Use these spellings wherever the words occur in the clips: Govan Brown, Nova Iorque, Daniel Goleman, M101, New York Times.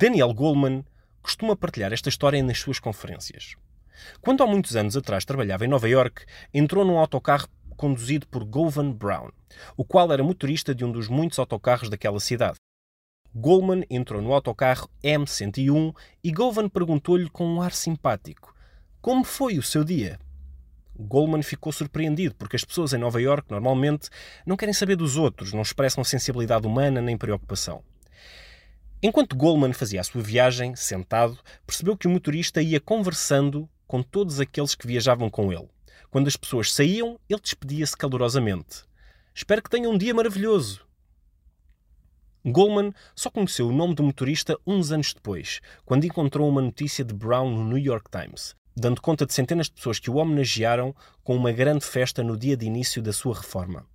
Daniel Goleman costuma partilhar esta história nas suas conferências. Quando há muitos anos atrás trabalhava em Nova Iorque, entrou num autocarro conduzido por Govan Brown, o qual era motorista de um dos muitos autocarros daquela cidade. Goleman entrou no autocarro M101 e Govan perguntou-lhe com um ar simpático: "Como foi o seu dia?" Goleman ficou surpreendido, porque as pessoas em Nova Iorque normalmente não querem saber dos outros, não expressam sensibilidade humana nem preocupação. Enquanto Goleman fazia a sua viagem, sentado, percebeu que o motorista ia conversando com todos aqueles que viajavam com ele. Quando as pessoas saíam, ele despedia-se calorosamente. "Espero que tenha um dia maravilhoso." Goleman só conheceu o nome do motorista uns anos depois, quando encontrou uma notícia de Brown no New York Times, dando conta de centenas de pessoas que o homenagearam com uma grande festa no dia de início da sua reforma.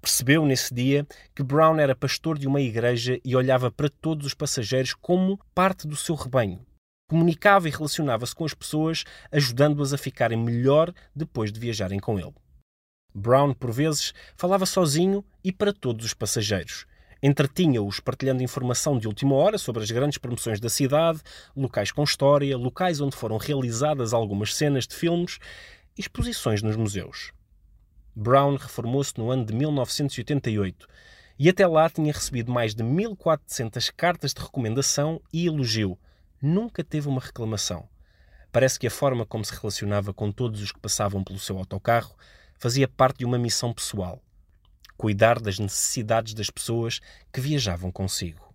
Percebeu nesse dia que Brown era pastor de uma igreja e olhava para todos os passageiros como parte do seu rebanho. Comunicava e relacionava-se com as pessoas, ajudando-as a ficarem melhor depois de viajarem com ele. Brown, por vezes, falava sozinho e para todos os passageiros. Entretinha-os partilhando informação de última hora sobre as grandes promoções da cidade, locais com história, locais onde foram realizadas algumas cenas de filmes e exposições nos museus. Brown reformou-se no ano de 1988 e até lá tinha recebido mais de 1.400 cartas de recomendação e elogio. Nunca teve uma reclamação. Parece que a forma como se relacionava com todos os que passavam pelo seu autocarro fazia parte de uma missão pessoal: cuidar das necessidades das pessoas que viajavam consigo.